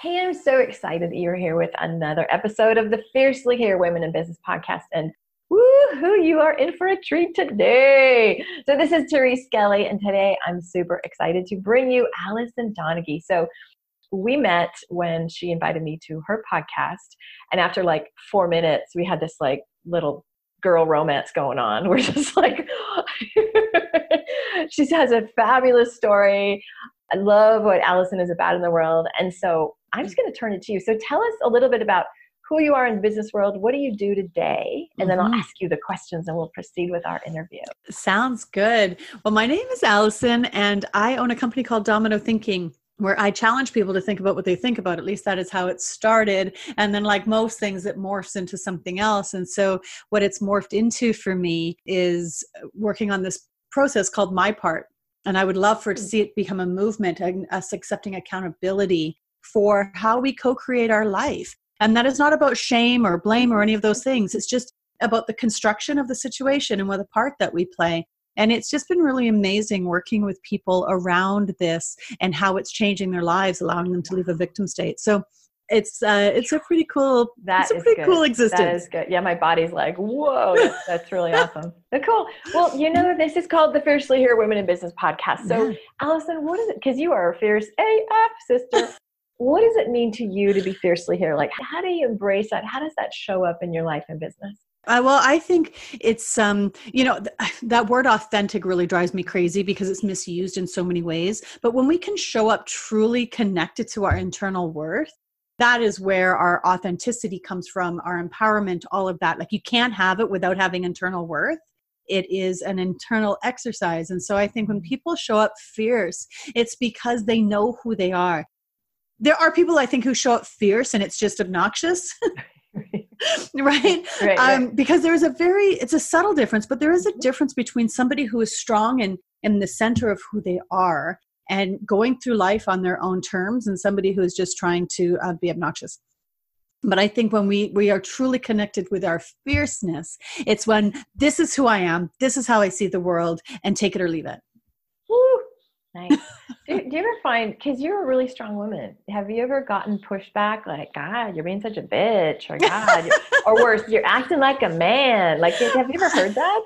Hey, I'm so excited that you're here with another episode of the Fiercely Here Women in Business podcast, and woohoo, you are in for a treat today. So this is Therese Skelly, and today I'm super excited to bring you Allison Donaghy. So we met when she invited me to her podcast, and after like 4 minutes, we had this like little girl romance going on. We're just like, she has a fabulous story. I love what Allison is about in the world, and so I'm just going to turn it to you. So tell us a little bit about who you are in the business world. What do you do today? And then I'll ask you the questions and we'll proceed with our interview. Sounds good. Well, my name is Allison and I own a company called Domino Thinking, where I challenge people to think about what they think about. At least that is how it started. And then like most things, it morphs into something else. And so what it's morphed into for me is working on this process called My Part. And I would love for it to see it become a movement, us accepting accountability for how we co-create our life. And that is not about shame or blame or any of those things. It's just about the construction of the situation and what the part that we play. And it's just been really amazing working with people around this and how it's changing their lives, allowing them to leave a victim state. So it's a pretty cool, cool existence. That is good. Yeah. My body's like, whoa, that's really awesome. But cool. Well, you know, this is called the Fiercely Here Women in Business podcast. So Allison, what is it? 'Cause you are a fierce AF sister. What does it mean to you to be fiercely here? Like, how do you embrace that? How does that show up in your life and business? Well, I think it's, you know, that word authentic really drives me crazy because it's misused in so many ways. But when we can show up truly connected to our internal worth, that is where our authenticity comes from, our empowerment, all of that. Like you can't have it without having internal worth. It is an internal exercise. And so I think when people show up fierce, it's because they know who they are. There are people I think who show up fierce and it's just obnoxious, right? Because there is a very, it's a subtle difference, but there is a difference between somebody who is strong and in the center of who they are and going through life on their own terms and somebody who is just trying to be obnoxious. But I think when we are truly connected with our fierceness, it's when this is who I am, this is how I see the world, and take it or leave it. Woo! Nice. Do you ever find, because you're a really strong woman, have you ever gotten pushback like, God, you're being such a bitch, or God, or worse, you're acting like a man? Like, have you ever heard that?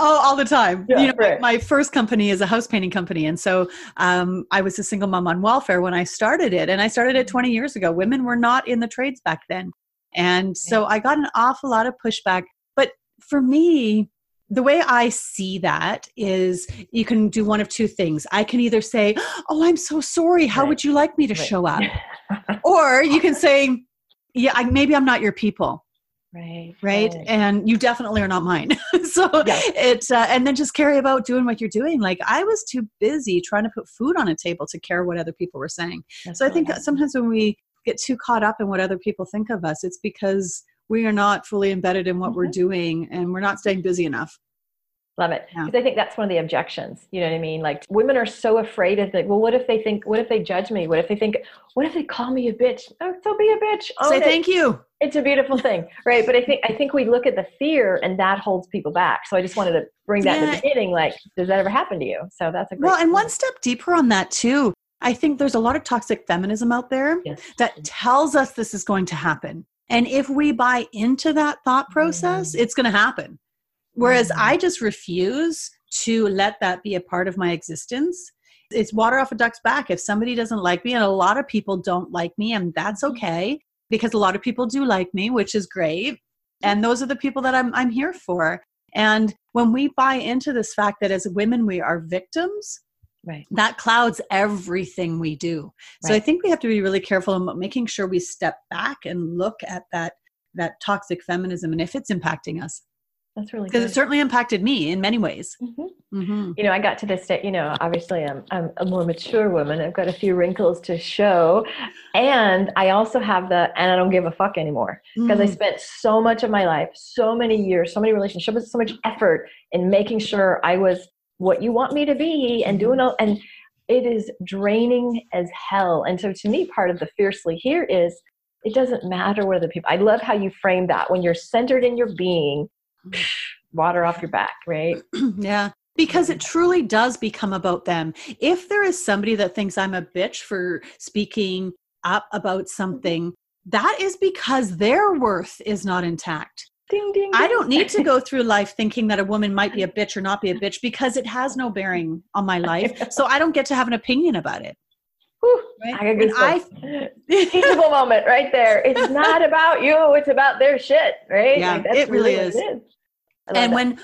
Oh, all the time. Yeah, you know, my first company is a house painting company. And so I was a single mom on welfare when I started it. And I started it 20 years ago. Women were not in the trades back then. And so I got an awful lot of pushback. But for me, the way I see that is you can do one of two things. I can either say, oh, I'm so sorry. How would you like me to show up? Or you can say, yeah, maybe I'm not your people. Right. And you definitely are not mine. So it, and then just carry about doing what you're doing. Like I was too busy trying to put food on a table to care what other people were saying. That's so I think that sometimes when we get too caught up in what other people think of us, it's because we are not fully embedded in what we're doing and we're not staying busy enough. Love it. Because I think that's one of the objections. You know what I mean? Like women are so afraid of like, well, what if they think, what if they judge me? What if they think, what if they call me a bitch? Oh, so be a bitch. Say thank you. It's a beautiful thing. Right. But I think we look at the fear and that holds people back. So I just wanted to bring that in the beginning. Like, does that ever happen to you? So that's a great point. And one step deeper on that too. I think there's a lot of toxic feminism out there that tells us this is going to happen. And if we buy into that thought process, it's going to happen. Whereas I just refuse to let that be a part of my existence. It's water off a duck's back. If somebody doesn't like me, and a lot of people don't like me, and that's okay, because a lot of people do like me, which is great. And those are the people that I'm here for. And when we buy into this fact that as women, we are victims, right, that clouds everything we do. Right. So I think we have to be really careful in making sure we step back and look at that toxic feminism and if it's impacting us. That's really good. Because it certainly impacted me in many ways. Mm-hmm. Mm-hmm. You know, I got to this day, you know, obviously I'm a more mature woman. I've got a few wrinkles to show. And I also have and I don't give a fuck anymore, because I spent so much of my life, so many years, so many relationships, so much effort in making sure I was what you want me to be and doing all, and it is draining as hell. And so to me, part of the fiercely here is it doesn't matter what other people, I love how you frame that when you're centered in your being, water off your back, right? Yeah, because it truly does become about them. If there is somebody that thinks I'm a bitch for speaking up about something, that is because their worth is not intact. Ding, ding, ding. I don't need to go through life thinking that a woman might be a bitch or not be a bitch, because it has no bearing on my life. So I don't get to have an opinion about it. Whew, right? I got a good teachable moment right there. It's not about you. It's about their shit, right? Yeah, like, that's it really is. It is. And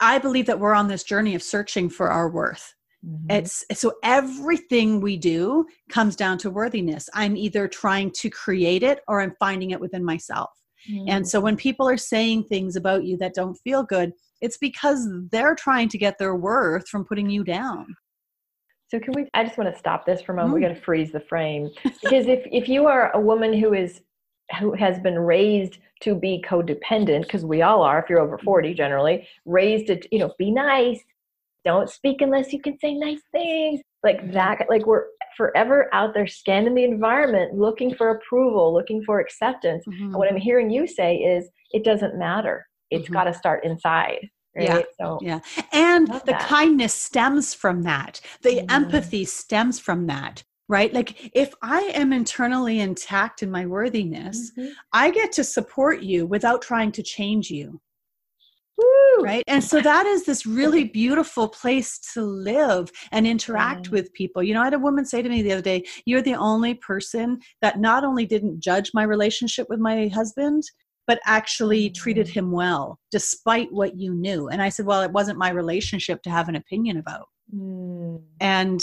I believe that we're on this journey of searching for our worth. Mm-hmm. So everything we do comes down to worthiness. I'm either trying to create it or I'm finding it within myself. Mm-hmm. And so when people are saying things about you that don't feel good, it's because they're trying to get their worth from putting you down. So I just want to stop this for a moment. Mm. We're going to freeze the frame, because if you are a woman who has been raised to be codependent, because we all are, if you're over 40, generally raised to, you know, be nice, don't speak unless you can say nice things, like that, like we're forever out there scanning the environment, looking for approval, looking for acceptance. Mm-hmm. And what I'm hearing you say is it doesn't matter. It's got to start inside. Right? Yeah. So, yeah. And the kindness stems from that. The empathy stems from that, right? Like if I am internally intact in my worthiness, I get to support you without trying to change you. Woo! Right. And so that is this really beautiful place to live and interact with people. You know, I had a woman say to me the other day, you're the only person that not only didn't judge my relationship with my husband, but actually treated him well, despite what you knew. And I said, well, it wasn't my relationship to have an opinion about. Mm. And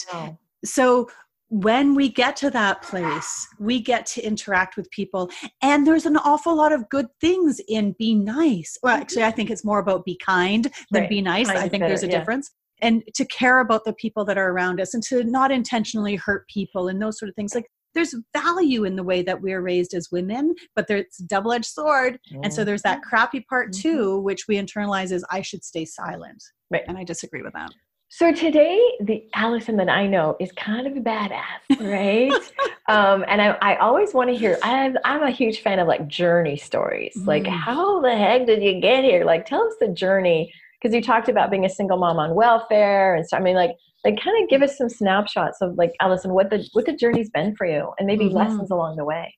so when we get to that place, we get to interact with people. And there's an awful lot of good things in be nice. Well, actually, I think it's more about be kind than be nice. I think there's a difference. And to care about the people that are around us and to not intentionally hurt people and those sort of things. Like, there's value in the way that we're raised as women, but it's a double-edged sword. Mm. And so there's that crappy part too, which we internalize as I should stay silent. Right. And I disagree with that. So today, the Allison that I know is kind of a badass, right? And I always want to hear, I'm a huge fan of like journey stories. Mm. Like, how the heck did you get here? Like, tell us the journey. Because you talked about being a single mom on welfare. And so, I mean, like kind of give us some snapshots of like, Allison, what the journey's been for you and maybe lessons along the way.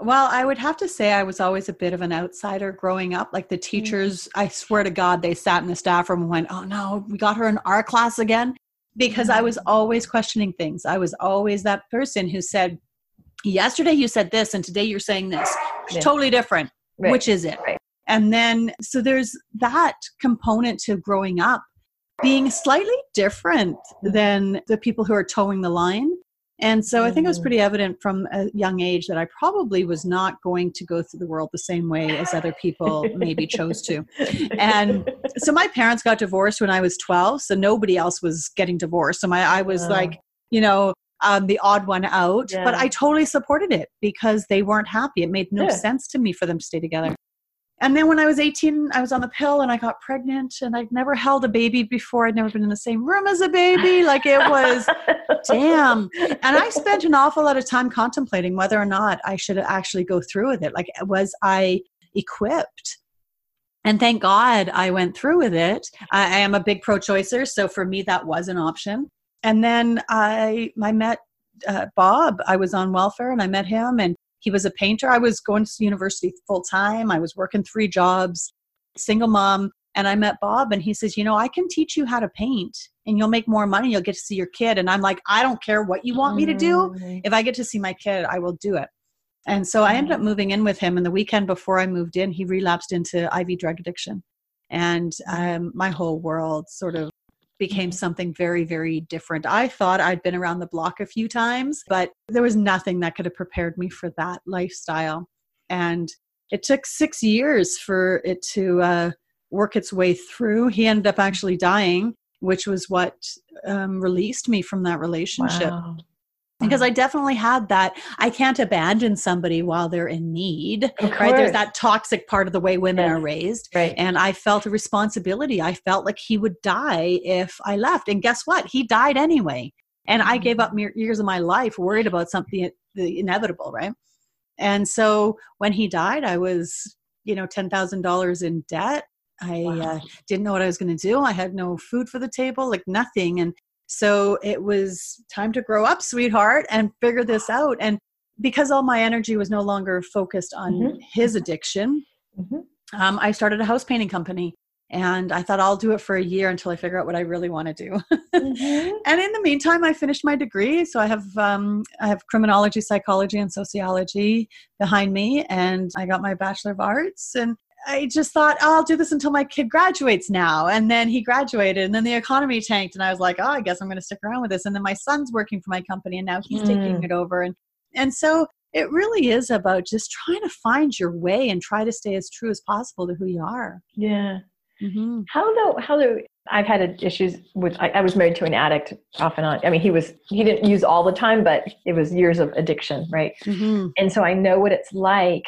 Well, I would have to say I was always a bit of an outsider growing up. Like the teachers, I swear to God, they sat in the staff room and went, oh no, we got her in our class again. Because I was always questioning things. I was always that person who said, yesterday you said this and today you're saying this. It's totally different. Right. Which is it? Right. And then, so there's that component to growing up, being slightly different than the people who are towing the line. And so I think it was pretty evident from a young age that I probably was not going to go through the world the same way as other people maybe chose to. And so my parents got divorced when I was 12, so nobody else was getting divorced. So I was like, you know, the odd one out, but I totally supported it because they weren't happy. It made no sense to me for them to stay together. And then when I was 18, I was on the pill and I got pregnant and I'd never held a baby before. I'd never been in the same room as a baby. Like it was, damn. And I spent an awful lot of time contemplating whether or not I should actually go through with it. Like, was I equipped? And thank God I went through with it. I am a big pro-choicer. So for me, that was an option. And then I met Bob. I was on welfare and I met him, and he was a painter. I was going to university full time. I was working 3 jobs, single mom. And I met Bob and he says, you know, I can teach you how to paint and you'll make more money. You'll get to see your kid. And I'm like, I don't care what you want me to do. If I get to see my kid, I will do it. And so I ended up moving in with him. And the weekend before I moved in, he relapsed into IV drug addiction. And my whole world sort of became something very, very different. I thought I'd been around the block a few times, but there was nothing that could have prepared me for that lifestyle. And it took 6 years for it to work its way through. He ended up actually dying, which was what released me from that relationship. Wow. Because I definitely had that. I can't abandon somebody while they're in need, right? There's that toxic part of the way women are raised. Right. And I felt a responsibility. I felt like he would die if I left. And guess what? He died anyway. And I gave up years of my life worried about something, the inevitable, right? And so when he died, I was, $10,000 in debt. I didn't know what I was going to do. I had no food for the table, like nothing. And so it was time to grow up, sweetheart, and figure this out. And because all my energy was no longer focused on his addiction, I started a house painting company. And I thought I'll do it for a year until I figure out what I really want to do. And in the meantime, I finished my degree. So I have criminology, psychology, and sociology behind me. And I got my Bachelor of Arts. And I just thought, I'll do this until my kid graduates now. And then he graduated and then the economy tanked. And I was like, I guess I'm going to stick around with this. And then my son's working for my company and now he's taking it over. And so it really is about just trying to find your way and try to stay as true as possible to who you are. Yeah. Mm-hmm. How though, I've had issues with, I was married to an addict off and on. I mean, he didn't use all the time, but it was years of addiction. Right. Mm-hmm. And so I know what it's like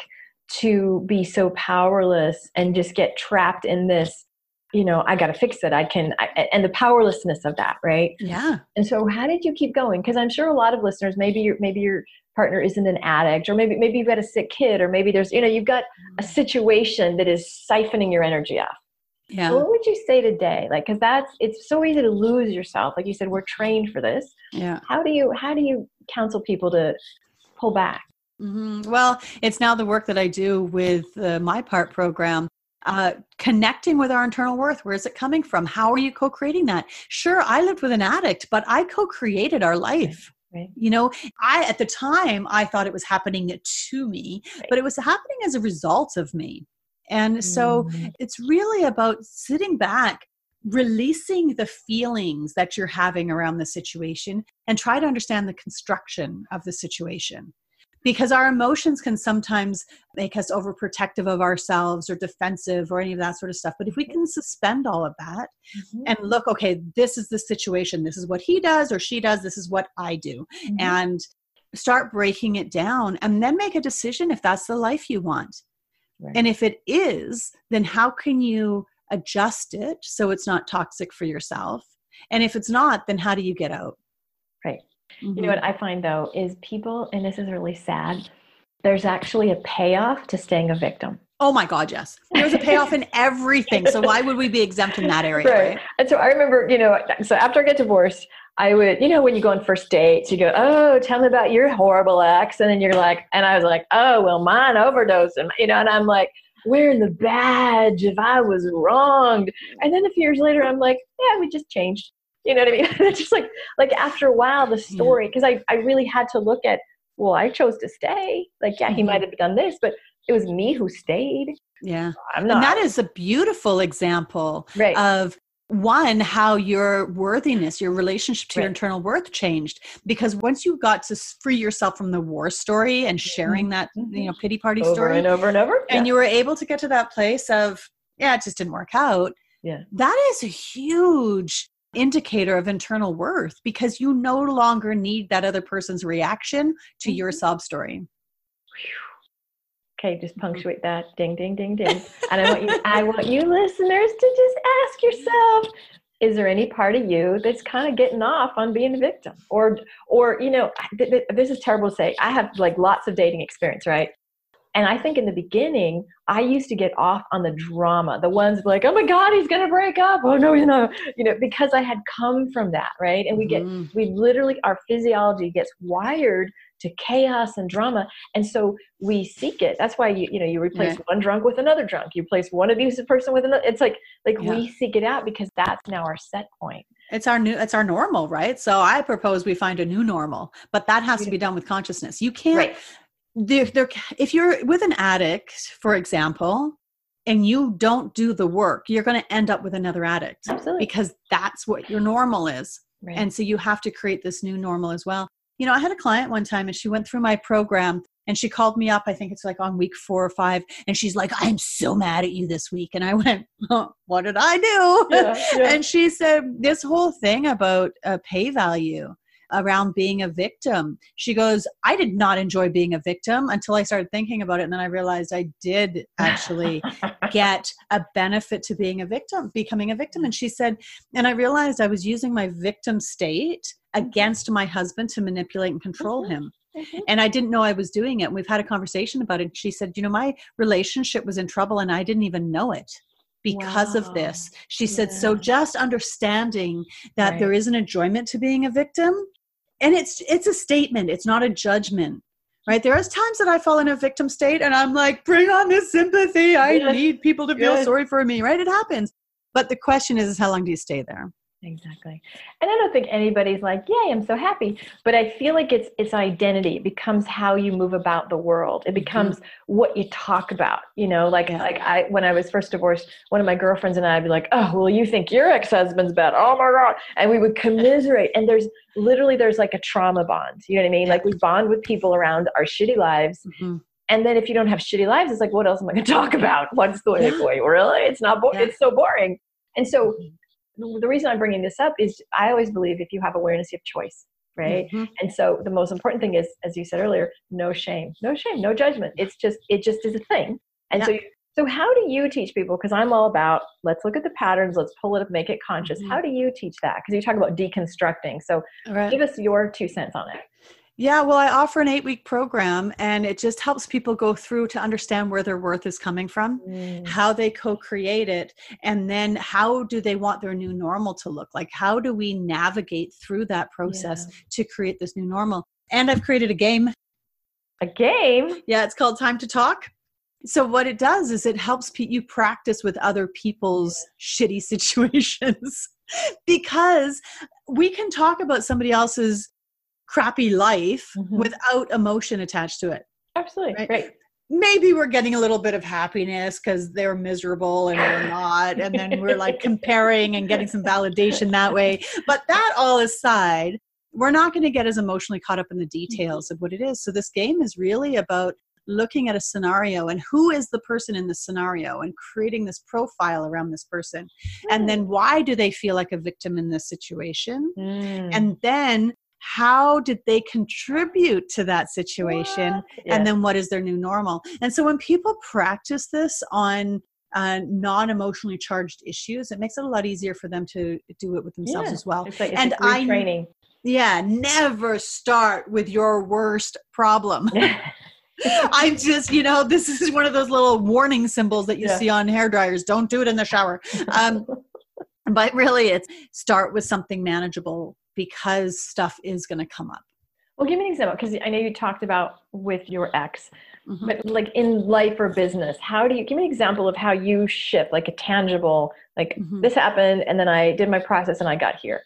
to be so powerless and just get trapped in this, I got to fix it. And the powerlessness of that. Right. Yeah. And so how did you keep going? Cause I'm sure a lot of listeners, maybe your partner isn't an addict, or maybe you've got a sick kid, or maybe there's, you've got a situation that is siphoning your energy off. Yeah. So what would you say today? Like, cause it's so easy to lose yourself. Like you said, we're trained for this. Yeah. How do you counsel people to pull back? Mm-hmm. Well, it's now the work that I do with the My Part program, connecting with our internal worth. Where is it coming from? How are you co-creating that? Sure, I lived with an addict, but I co-created our life. Right. I at the time, I thought it was happening to me, but it was happening as a result of me. And so it's really about sitting back, releasing the feelings that you're having around the situation, and try to understand the construction of the situation. Because our emotions can sometimes make us overprotective of ourselves or defensive or any of that sort of stuff. But if we can suspend all of that and look, okay, this is the situation. This is what he does or she does. This is what I do. And start breaking it down and then make a decision if that's the life you want. Right. And if it is, then how can you adjust it so it's not toxic for yourself? And if it's not, then how do you get out? Right. You know what I find though is people, and this is really sad, there's actually a payoff to staying a victim. Oh my God, yes. There's a payoff in everything. So why would we be exempt in that area? Right. And so I remember, so after I got divorced, I would, when you go on first dates, you go, oh, tell me about your horrible ex. And then you're like, and I was like, oh, well, mine overdosed. And, and I'm like, wearing the badge if I was wronged. And then a few years later, I'm like, yeah, we just changed. You know what I mean? It's just like after a while, the story, because I really had to look at, well, I chose to stay. Like, yeah, he might have done this, but it was me who stayed. Yeah. I'm not. And that is a beautiful example of one, how your worthiness, your relationship to your internal worth changed. Because once you got to free yourself from the war story and sharing that, pity party over story. Over and over. And you were able to get to that place of, yeah, it just didn't work out. Yeah. That is a huge indicator of internal worth, because you no longer need that other person's reaction to your sob story. Okay, just punctuate that. Ding, ding, ding, ding. And I want you listeners to just ask yourself, is there any part of you that's kind of getting off on being a victim? Or this is terrible to say. I have like lots of dating experience, right? And I think in the beginning, I used to get off on the drama, the ones like, oh my God, he's going to break up. Oh no, because I had come from that. Right. And we literally, our physiology gets wired to chaos and drama. And so we seek it. That's why, you replace one drunk with another drunk, you replace one abusive person with another. It's like we seek it out because that's now our set point. It's our normal. Right. So I propose we find a new normal, but that has to be done with consciousness. You can't. Right. if you're with an addict, for example, and you don't do the work, you're going to end up with another addict. Absolutely. Because that's what your normal is. Right. And so you have to create this new normal as well. You know, I had a client one time and she went through my program and she called me up. I think it's like on week 4 or 5. And she's like, I'm so mad at you this week. And I went, oh, what did I do? Yeah. And she said this whole thing about pay value around being a victim. She goes, I did not enjoy being a victim until I started thinking about it. And then I realized I did actually get a benefit to being a victim, becoming a victim. And she said, and I realized I was using my victim state against my husband to manipulate and control him. Mm-hmm. And I didn't know I was doing it. We've had a conversation about it. She said, you know, my relationship was in trouble and I didn't even know it because of this. She said, so just understanding that there is an enjoyment to being a victim. And it's a statement. It's not a judgment, right? There is times that I fall in a victim state and I'm like, bring on the sympathy. I need people to feel sorry for me, right? It happens. But the question is how long do you stay there? Exactly. And I don't think anybody's like, yay, I'm so happy. But I feel like it's identity. It becomes how you move about the world. It becomes what you talk about, you know, like I, when I was first divorced, one of my girlfriends and I would be like, oh, well, you think your ex-husband's bad. Oh my God. And we would commiserate. And there's like a trauma bond. You know what I mean? Like we bond with people around our shitty lives. Mm-hmm. And then if you don't have shitty lives, it's like, what else am I going to talk about? What's the way? Really? It's not boring. Yeah. It's so boring. And so the reason I'm bringing this up is I always believe if you have awareness, you have choice, right? Mm-hmm. And so the most important thing is, as you said earlier, no shame, no judgment. It just is a thing. And so how do you teach people? Because I'm all about, let's look at the patterns, let's pull it up, make it conscious. Mm-hmm. How do you teach that? Because you talk about deconstructing. So give us your 2 cents on it. Yeah, well, I offer an 8-week program and it just helps people go through to understand where their worth is coming from, how they co-create it, and then how do they want their new normal to look like? How do we navigate through that process to create this new normal? And I've created a game. A game? Yeah, it's called Time to Talk. So what it does is it helps you practice with other people's shitty situations because we can talk about somebody else's crappy life without emotion attached to it. Absolutely. Right? Maybe we're getting a little bit of happiness because they're miserable and we're not. And then we're like comparing and getting some validation that way. But that all aside, we're not going to get as emotionally caught up in the details of what it is. So this game is really about looking at a scenario and who is the person in the scenario and creating this profile around this person. And then why do they feel like a victim in this situation? And then how did they contribute to that situation? And then what is their new normal? And so when people practice this on non-emotionally charged issues, it makes it a lot easier for them to do it with themselves as well. It's like, and I training. Never start with your worst problem. I'm just, you know, this is one of those little warning symbols that you see on hairdryers. Don't do it in the shower. But really it's start with something manageable, because stuff is going to come up. Well, give me an example, because I know you talked about with your ex, but like in life or business, how do you, give me an example of how you shift, like a tangible, like this happened and then I did my process and I got here.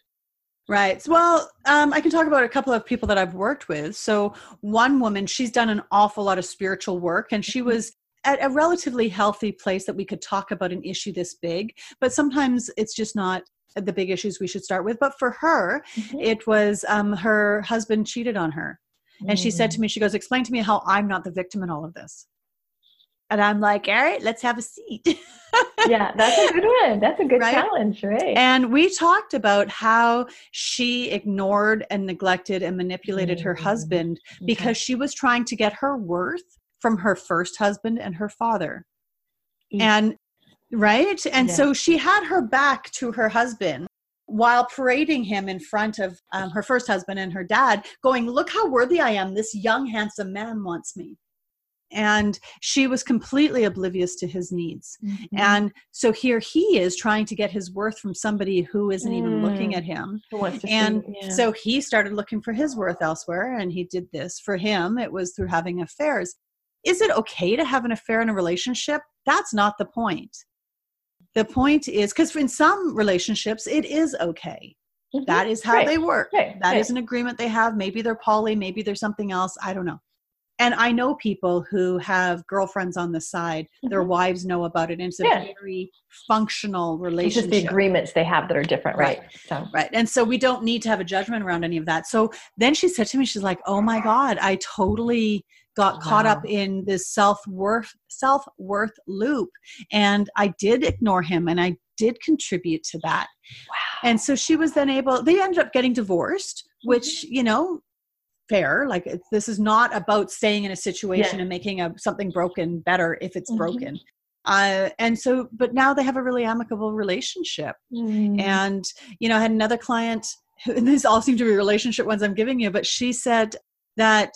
Right. Well, I can talk about a couple of people that I've worked with. So one woman, she's done an awful lot of spiritual work and she was at a relatively healthy place that we could talk about an issue this big, but sometimes it's just not the big issues we should start with. But for her, it was her husband cheated on her. And she said to me, she goes, explain to me how I'm not the victim in all of this. And I'm like, all right, let's have a seat. Yeah, that's a good one. That's a good challenge, right? And we talked about how she ignored and neglected and manipulated her husband because she was trying to get her worth from her first husband and her father. And right? And so she had her back to her husband while parading him in front of her first husband and her dad, going, look how worthy I am. This young, handsome man wants me. And she was completely oblivious to his needs. And so here he is trying to get his worth from somebody who isn't even looking at him. And so he started looking for his worth elsewhere. And he did this for him. It was through having affairs. Is it okay to have an affair in a relationship? That's not the point. The point is, because in some relationships, it is okay. That is how they work. That is an agreement they have. Maybe they're poly, maybe there's something else. I don't know. And I know people who have girlfriends on the side, mm-hmm. their wives know about it. And it's a very functional relationship. It's just the agreements they have that are different, right? So. Right. And so we don't need to have a judgment around any of that. So then she said to me, she's like, oh my God, I totally got caught up in this self-worth loop. And I did ignore him and I did contribute to that. Wow. And so she was then able, they ended up getting divorced, which, you know, fair. Like this is not about staying in a situation and making something broken better if it's broken. And so, but now they have a really amicable relationship. And, you know, I had another client, and these all seem to be relationship ones I'm giving you, but she said that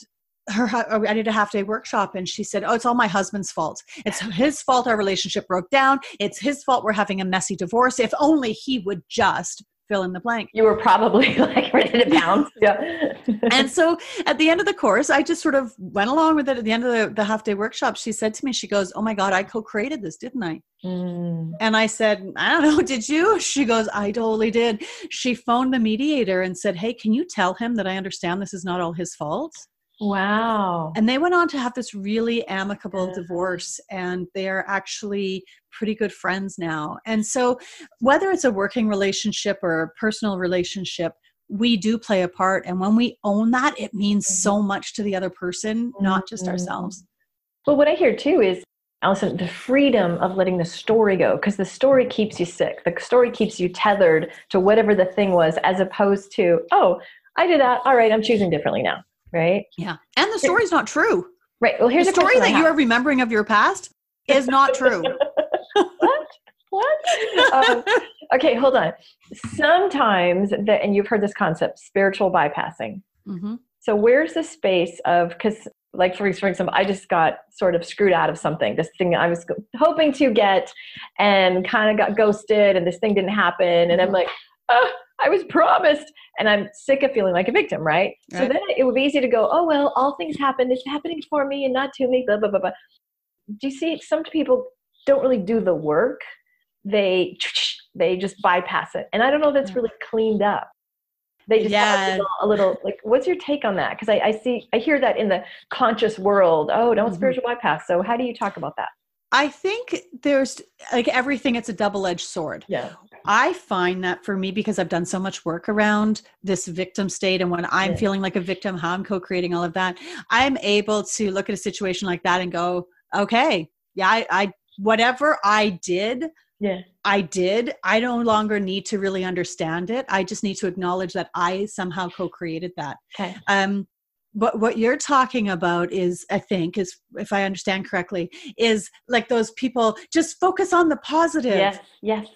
I did a half-day workshop, and she said, oh, it's all my husband's fault. It's his fault our relationship broke down. It's his fault we're having a messy divorce. If only he would just fill in the blank. You were probably like ready to bounce. Yeah. And so at the end of the course, I just sort of went along with it. At the end of the half-day workshop, she said to me, she goes, oh my God, I co-created this, didn't I? And I said, I don't know, did you? She goes, I totally did. She phoned the mediator and said, hey, can you tell him that I understand this is not all his fault? Wow. And they went on to have this really amicable divorce, and they are actually pretty good friends now. And so whether it's a working relationship or a personal relationship, we do play a part. And when we own that, it means so much to the other person, not just ourselves. Well, what I hear too is, Allison, the freedom of letting the story go, because the story keeps you sick. The story keeps you tethered to whatever the thing was, as opposed to, oh, I did that. All right. I'm choosing differently now. Right? Yeah. And the story's not true. Right. Well, here's the story that you are remembering of your past is not true. What? Okay, hold on. Sometimes, and you've heard this concept, spiritual bypassing. So where's the space of, because like for example, I just got sort of screwed out of something, this thing I was hoping to get and kind of got ghosted and this thing didn't happen. And I'm like, oh, I was promised, and I'm sick of feeling like a victim, right? So then it would be easy to go, oh, well, all things happen. It's happening for me and not to me, blah, blah, blah, blah. Do you see some people don't really do the work? They just bypass it. And I don't know if that's really cleaned up. They just a little, like, what's your take on that? Because I hear that in the conscious world. Oh, don't spiritual bypass. So how do you talk about that? I think there's, like everything, it's a double-edged sword. Yeah. I find that for me, because I've done so much work around this victim state, and when I'm feeling like a victim, how I'm co-creating all of that, I'm able to look at a situation like that and go, okay, I whatever I did, I did. I no longer need to really understand it. I just need to acknowledge that I somehow co-created that. Okay. But what you're talking about is, I think, is if I understand correctly, is like those people just focus on the positive. Yes.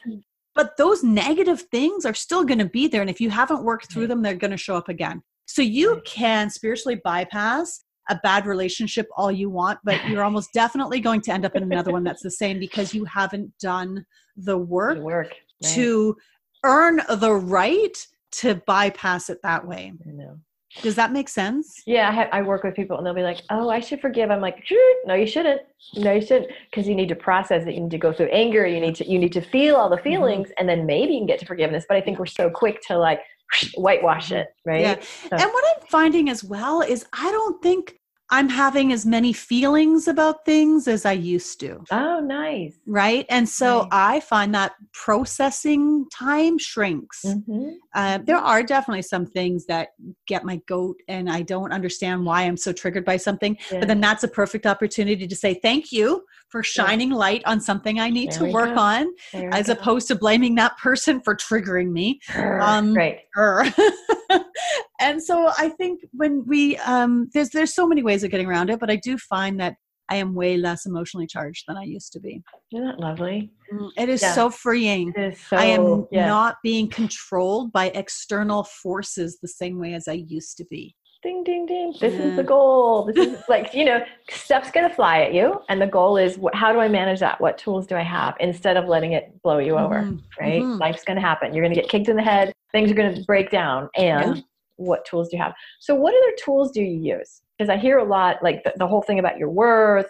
But those negative things are still going to be there. And if you haven't worked through them, they're going to show up again. So you can spiritually bypass a bad relationship all you want, but you're almost definitely going to end up in another one that's the same, because you haven't done the work to earn the right to bypass it that way. I know. Does that make sense? Yeah. I work with people and they'll be like, oh, I should forgive. I'm like, no, you shouldn't. No, you shouldn't. Because you need to process it. You need to go through anger. You need to feel all the feelings, and then maybe you can get to forgiveness. But I think we're so quick to like whitewash it. Right. Yeah. So. And what I'm finding as well is I don't think I'm having as many feelings about things as I used to. Oh, nice. Right. And so I find that processing time shrinks. There are definitely some things that get my goat, and I don't understand why I'm so triggered by something, but then that's a perfect opportunity to say, thank you for shining light on something I need to work on, as opposed to blaming that person for triggering me. And so I think when we, there's so many ways of getting around it, but I do find that I am way less emotionally charged than I used to be. Isn't that lovely? It is so freeing. It is so, I am not being controlled by external forces the same way as I used to be. Ding, ding, ding. This is the goal. This is like, you know, stuff's going to fly at you. And the goal is, how do I manage that? What tools do I have? Instead of letting it blow you over, right? Life's going to happen. You're going to get kicked in the head. Things are going to break down. And what tools do you have? So what other tools do you use? Because I hear a lot, like the whole thing about your worth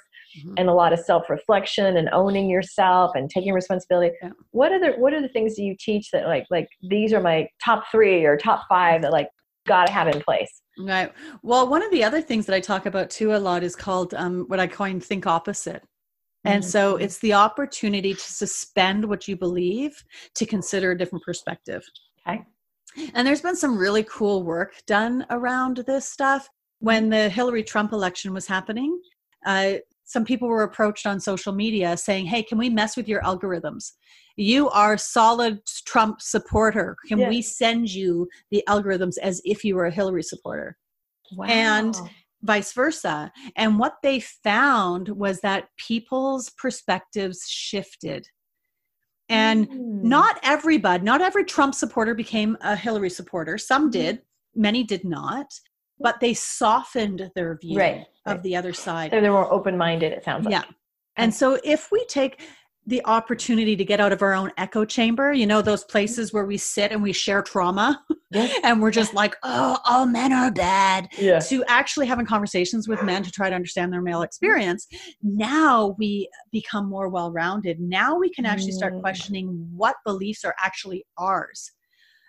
and a lot of self-reflection and owning yourself and taking responsibility. Yeah. What are the things do you teach that like these are my top 3 or top 5 that like, got to have in place. Right. Well, one of the other things that I talk about too a lot is called what I coin think opposite. And so it's the opportunity to suspend what you believe to consider a different perspective. Okay. And there's been some really cool work done around this stuff. When the Hillary Trump election was happening, some people were approached on social media saying, hey, can we mess with your algorithms? You are a solid Trump supporter. Can we send you the algorithms as if you were a Hillary supporter? Wow. And vice versa. And what they found was that people's perspectives shifted. And not every Trump supporter became a Hillary supporter. Some did, many did not, but they softened their view of the other side. So they're more open-minded, it sounds like. Yeah. And so if we take the opportunity to get out of our own echo chamber, you know, those places where we sit and we share trauma and we're just like, oh, all men are bad, to actually having conversations with men to try to understand their male experience. Now we become more well-rounded. Now we can actually start questioning what beliefs are actually ours.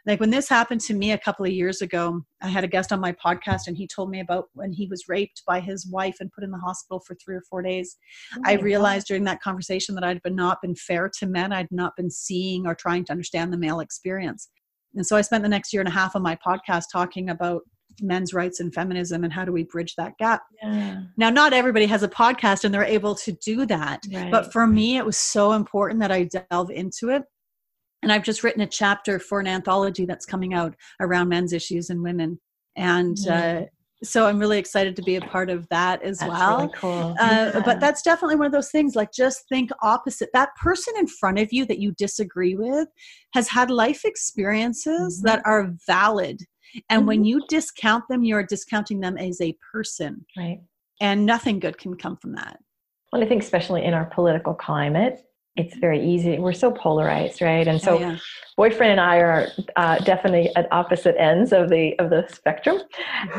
Like when this happened to me a couple of years ago, I had a guest on my podcast and he told me about when he was raped by his wife and put in the hospital for 3 or 4 days. Oh, I realized during that conversation that I'd not been fair to men. I'd not been seeing or trying to understand the male experience. And so I spent the next year and a half on my podcast talking about men's rights and feminism and how do we bridge that gap. Yeah. Now, not everybody has a podcast and they're able to do that. Right. But for me, it was so important that I delve into it. And I've just written a chapter for an anthology that's coming out around men's issues and women. And so I'm really excited to be a part of that as well. Really cool. But that's definitely one of those things, like just think opposite. That person in front of you that you disagree with has had life experiences that are valid. And when you discount them, you're discounting them as a person. Right. And nothing good can come from that. Well, I think especially in our political climate, it's very easy. We're so polarized, right? And so boyfriend and I are definitely at opposite ends of the spectrum.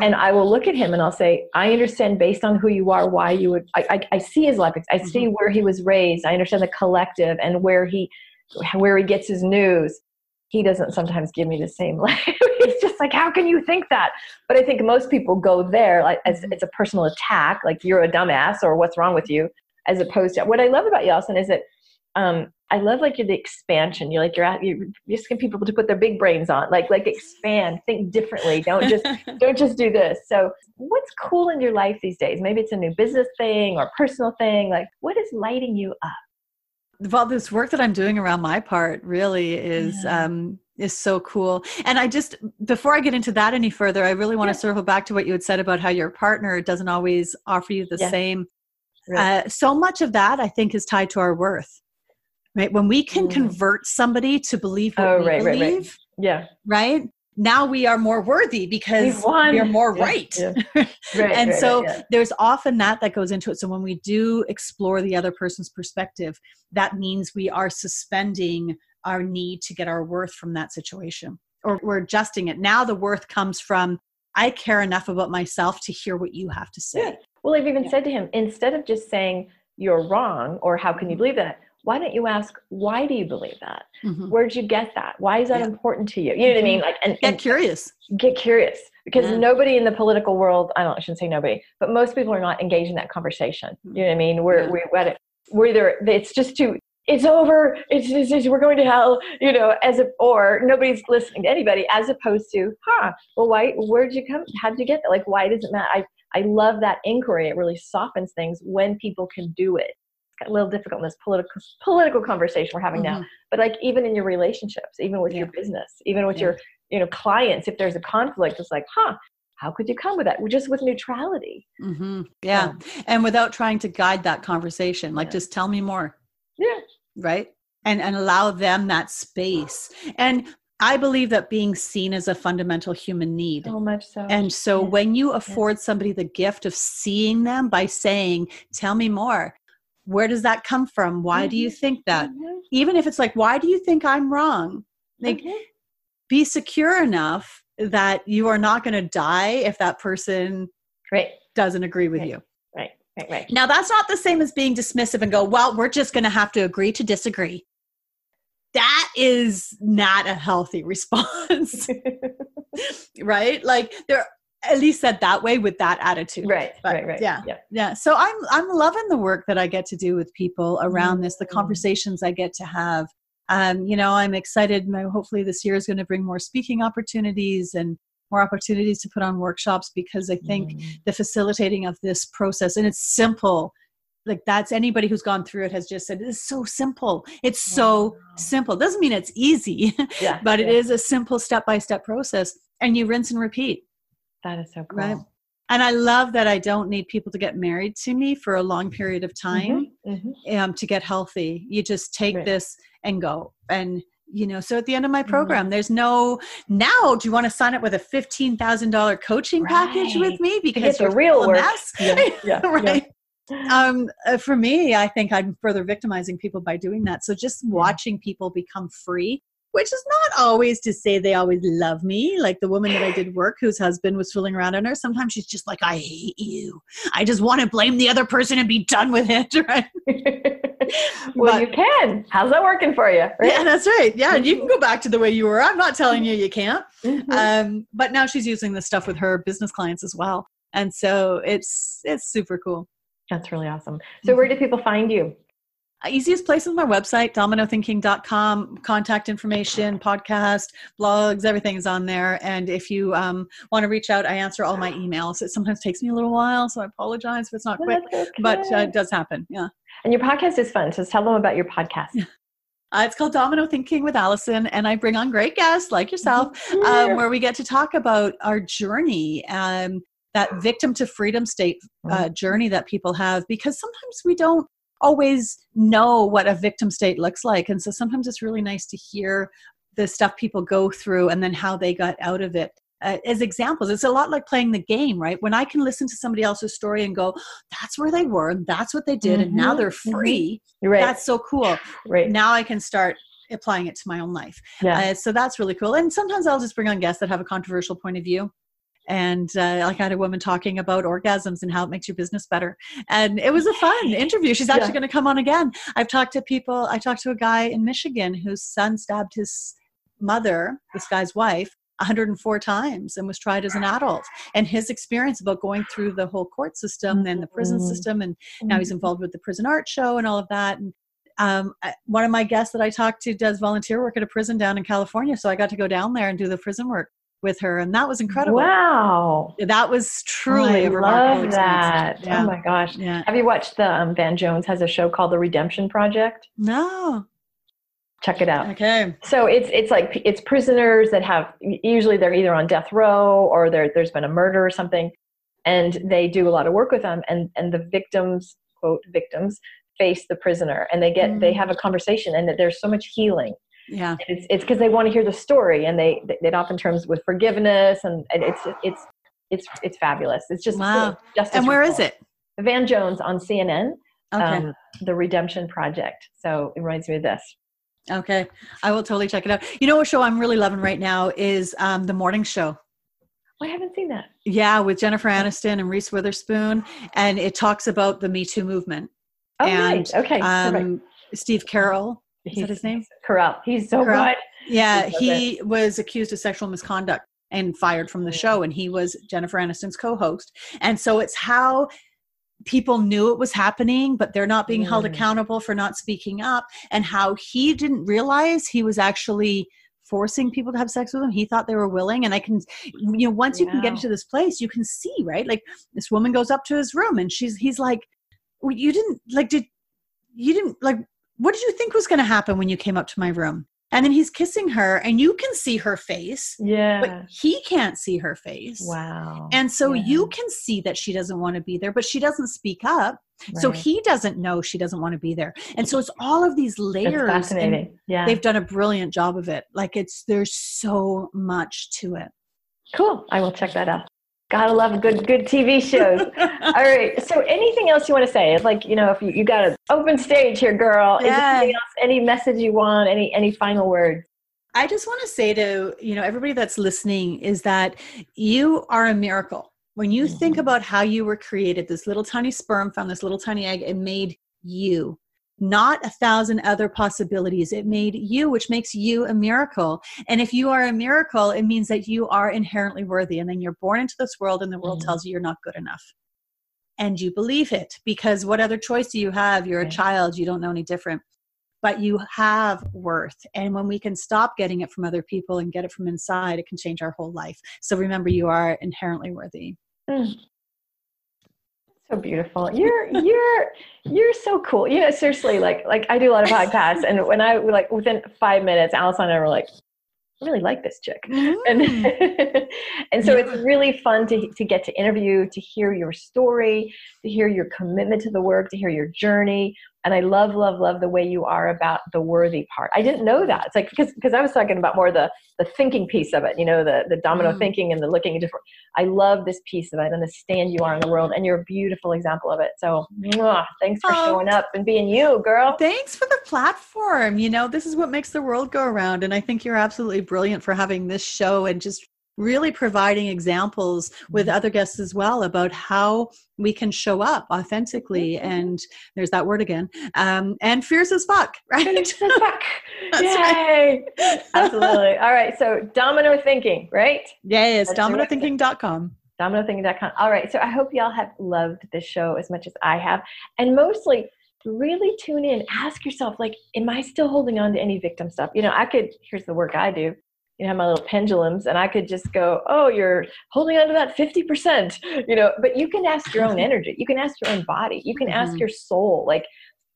And I will look at him and I'll say, I understand based on who you are, why you would, I see his life. I see where he was raised. I understand the collective and where he gets his news. He doesn't sometimes give me the same life. It's just like, how can you think that? But I think most people go there like as it's a personal attack, like you're a dumbass or what's wrong with you, as opposed to what I love about you, Allison, is that I love like the expansion. You're asking people to put their big brains on, like expand, think differently. Don't just do this. So what's cool in your life these days? Maybe it's a new business thing or personal thing. Like what is lighting you up? Well, this work that I'm doing around my part really is so cool. And I just, before I get into that any further, I really want to circle back to what you had said about how your partner doesn't always offer you the same. Really. So much of that I think is tied to our worth. Right? When we can convert somebody to believe what we believe, right? Now we are more worthy because we are more right. Yeah. And so there's often that goes into it. So when we do explore the other person's perspective, that means we are suspending our need to get our worth from that situation, or we're adjusting it. Now the worth comes from, I care enough about myself to hear what you have to say. Yeah. Well, I've even said to him, instead of just saying you're wrong or how can you believe that, why don't you ask, why do you believe that? Where'd you get that? Why is that important to you? You know what I mean? Like, and get curious because nobody in the political world, I shouldn't say nobody, but most people are not engaged in that conversation. You know what I mean? We're either, it's just too, it's over. It's we're going to hell, you know, or nobody's listening to anybody, as opposed to, well, why, where'd you come? How'd you get that? Like, why does it matter? I love that inquiry. It really softens things when people can do it. A little difficult in this political conversation we're having now, but like even in your relationships, even with your business, even with your clients, if there's a conflict, it's like, how could you come with that? Just with neutrality. And without trying to guide that conversation, like just tell me more. Yeah. Right. And allow them that space. And I believe that being seen is a fundamental human need. So much so. And so when you afford somebody the gift of seeing them by saying, tell me more. Where does that come from? Why do you think that? Even if it's like, why do you think I'm wrong? Like, be secure enough that you are not going to die if that person doesn't agree with you. Right. Now, that's not the same as being dismissive and go, well, we're just going to have to agree to disagree. That is not a healthy response. right? Like they're at least said that way with that attitude. Right. Yeah. So I'm loving the work that I get to do with people around mm-hmm. this, the conversations I get to have. You know, I'm excited. Hopefully this year is going to bring more speaking opportunities and more opportunities to put on workshops, because I think the facilitating of this process, and it's simple. Like that's anybody who's gone through it has just said, it's so simple. It's so simple. Doesn't mean it's easy, but it is a simple step-by-step process, and you rinse and repeat. That is so cool. Right? And I love that I don't need people to get married to me for a long period of time to get healthy. You just take this and go. And, you know, so at the end of my program, there's no, now do you want to sign up with a $15,000 coaching package with me? Because you're a real mess. For me, I think I'm further victimizing people by doing that. So just watching people become free, which is not always to say they always love me. Like the woman that I did work whose husband was fooling around on her. Sometimes she's just like, I hate you. I just want to blame the other person and be done with it. Right? Well, you can. How's that working for you? Right? Yeah, that's right. Yeah. And you can go back to the way you were. I'm not telling you, you can't. But now she's using this stuff with her business clients as well. And so it's super cool. That's really awesome. So where do people find you? Easiest place is my website, dominothinking.com. Contact information, podcast, blogs, everything's on there. And if you want to reach out, I answer all my emails. It sometimes takes me a little while, so I apologize if it's not quick, but it does happen. Yeah. And your podcast is fun. So tell them about your podcast. It's called Domino Thinking with Allison, and I bring on great guests like yourself, where we get to talk about our journey, that victim to freedom state journey that people have, because sometimes we don't always know what a victim state looks like. And so sometimes it's really nice to hear the stuff people go through and then how they got out of it as examples. It's a lot like playing the game, right? When I can listen to somebody else's story and go, that's where they were and that's what they did. And now they're free. That's so cool. Now I can start applying it to my own life. So that's really cool. And sometimes I'll just bring on guests that have a controversial point of view. And like I had a woman talking about orgasms and how it makes your business better. And it was a fun interview. She's actually going to come on again. I've talked to people. I talked to a guy in Michigan whose son stabbed his mother, this guy's wife, 104 times and was tried as an adult. And his experience about going through the whole court system and the prison system. And now he's involved with the prison art show and all of that. And one of my guests that I talked to does volunteer work at a prison down in California. So I got to go down there and do the prison work with her, and that was incredible. Wow, that was truly a remarkable experience. That. Yeah. Oh my gosh! Yeah. Have you watched the Van Jones has a show called The Redemption Project? No. Check it out. Okay. So it's like it's prisoners that have usually they're either on death row or there's been a murder or something, and they do a lot of work with them, and the victims, quote victims, face the prisoner, and they get they have a conversation, and that there's so much healing. Yeah. And it's because they want to hear the story, and it often terms with forgiveness, and it's fabulous. It's just, wow. And where is it? Van Jones on CNN, okay. The Redemption Project. So it reminds me of this. Okay. I will totally check it out. You know, a show I'm really loving right now is The Morning Show. I haven't seen that. Yeah. With Jennifer Aniston and Reese Witherspoon. And it talks about the Me Too movement. Oh, and, nice. Okay. Steve Carell. Is that his name? Carell. He's so Carell. Good. Yeah, he was accused of sexual misconduct and fired from the show, and he was Jennifer Aniston's co-host. And so it's how people knew it was happening, but they're not being held accountable for not speaking up, and how he didn't realize he was actually forcing people to have sex with him. He thought they were willing. And I can, you know, once you can get into this place, you can see, right? Like this woman goes up to his room and he's like, well, what did you think was going to happen when you came up to my room? And then he's kissing her, and you can see her face, but he can't see her face. Wow. And so you can see that she doesn't want to be there, but she doesn't speak up. Right. So he doesn't know she doesn't want to be there. And so it's all of these layers. That's fascinating. Yeah. They've done a brilliant job of it. Like there's so much to it. Cool. I will check that out. Gotta love good TV shows. All right. So anything else you want to say? It's like, you know, if you got an open stage here, girl, is anything else, any message you want, any final words? I just want to say to, you know, everybody that's listening is that you are a miracle. When you think about how you were created, this little tiny sperm found this little tiny egg and made you. not 1,000 other possibilities. It made you, which makes you a miracle. And if you are a miracle, it means that you are inherently worthy. And then you're born into this world and the world tells you you're not good enough. And you believe it, because what other choice do you have? You're a child. You don't know any different. But you have worth. And when we can stop getting it from other people and get it from inside, it can change our whole life. So remember, you are inherently worthy. So beautiful. You're so cool. You know, seriously, like I do a lot of podcasts, and when I like within 5 minutes, Allison and I were like, I really like this chick. And so it's really fun to get to interview, to hear your story, to hear your commitment to the work, to hear your journey. And I love, love, love the way you are about the worthy part. I didn't know that. It's like, because I was talking about more the thinking piece of it, you know, the domino thinking and the looking at different. I love this piece of it and the stand you are in the world, and you're a beautiful example of it. So thanks for showing up and being you, girl. Thanks for the platform. You know, this is what makes the world go around. And I think you're absolutely brilliant for having this show and just really providing examples with other guests as well about how we can show up authentically. And there's that word again. And fierce as fuck, right? Fierce as fuck. Yay. Right. Absolutely. All right. So Domino Thinking, right? Yes. DominoThinking.com. DominoThinking.com. All right. So I hope y'all have loved this show as much as I have. And mostly really tune in, ask yourself, like, am I still holding on to any victim stuff? You know, here's the work I do. You know, my little pendulums, and I could just go, oh, you're holding on to that 50%, you know, but you can ask your own energy. You can ask your own body. You can ask your soul, like,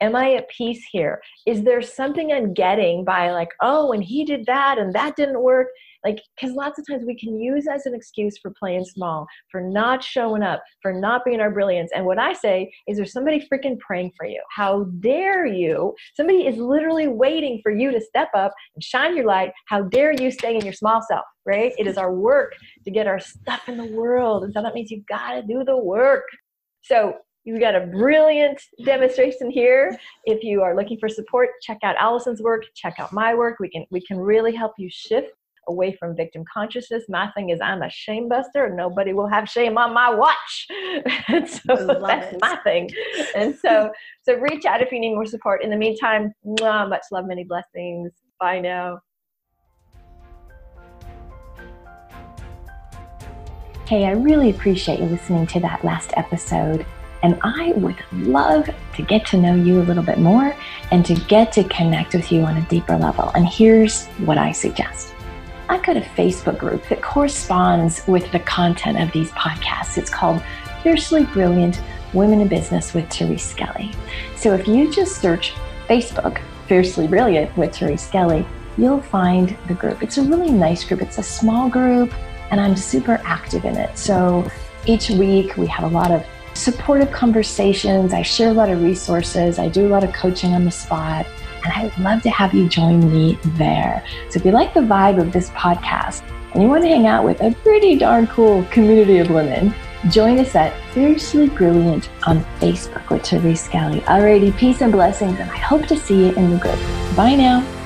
am I at peace here? Is there something I'm getting by like, oh, and he did that and that didn't work? Like, because lots of times we can use as an excuse for playing small, for not showing up, for not being our brilliance. And what I say is, there's somebody freaking praying for you. How dare you? Somebody is literally waiting for you to step up and shine your light. How dare you stay in your small self, right? It is our work to get our stuff in the world. And so that means you've got to do the work. So you've got a brilliant demonstration here. If you are looking for support, check out Allison's work, check out my work. We can really help you shift away from victim consciousness. My thing is, I'm a shame buster. Nobody will have shame on my watch. And so that's my thing. And so reach out if you need more support. In the meantime, much love, many blessings. Bye now. Hey, I really appreciate you listening to that last episode. And I would love to get to know you a little bit more and to get to connect with you on a deeper level. And here's what I suggest. I've got a Facebook group that corresponds with the content of these podcasts. It's called Fiercely Brilliant Women in Business with Therese Skelly. So if you just search Facebook, Fiercely Brilliant with Therese Skelly, you'll find the group. It's a really nice group. It's a small group, and I'm super active in it. So each week we have a lot of supportive conversations. I share a lot of resources. I do a lot of coaching on the spot. And I would love to have you join me there. So if you like the vibe of this podcast and you want to hang out with a pretty darn cool community of women, join us at Fiercely Brilliant on Facebook with Therese Skelly. Alrighty, peace and blessings, and I hope to see you in the group. Bye now.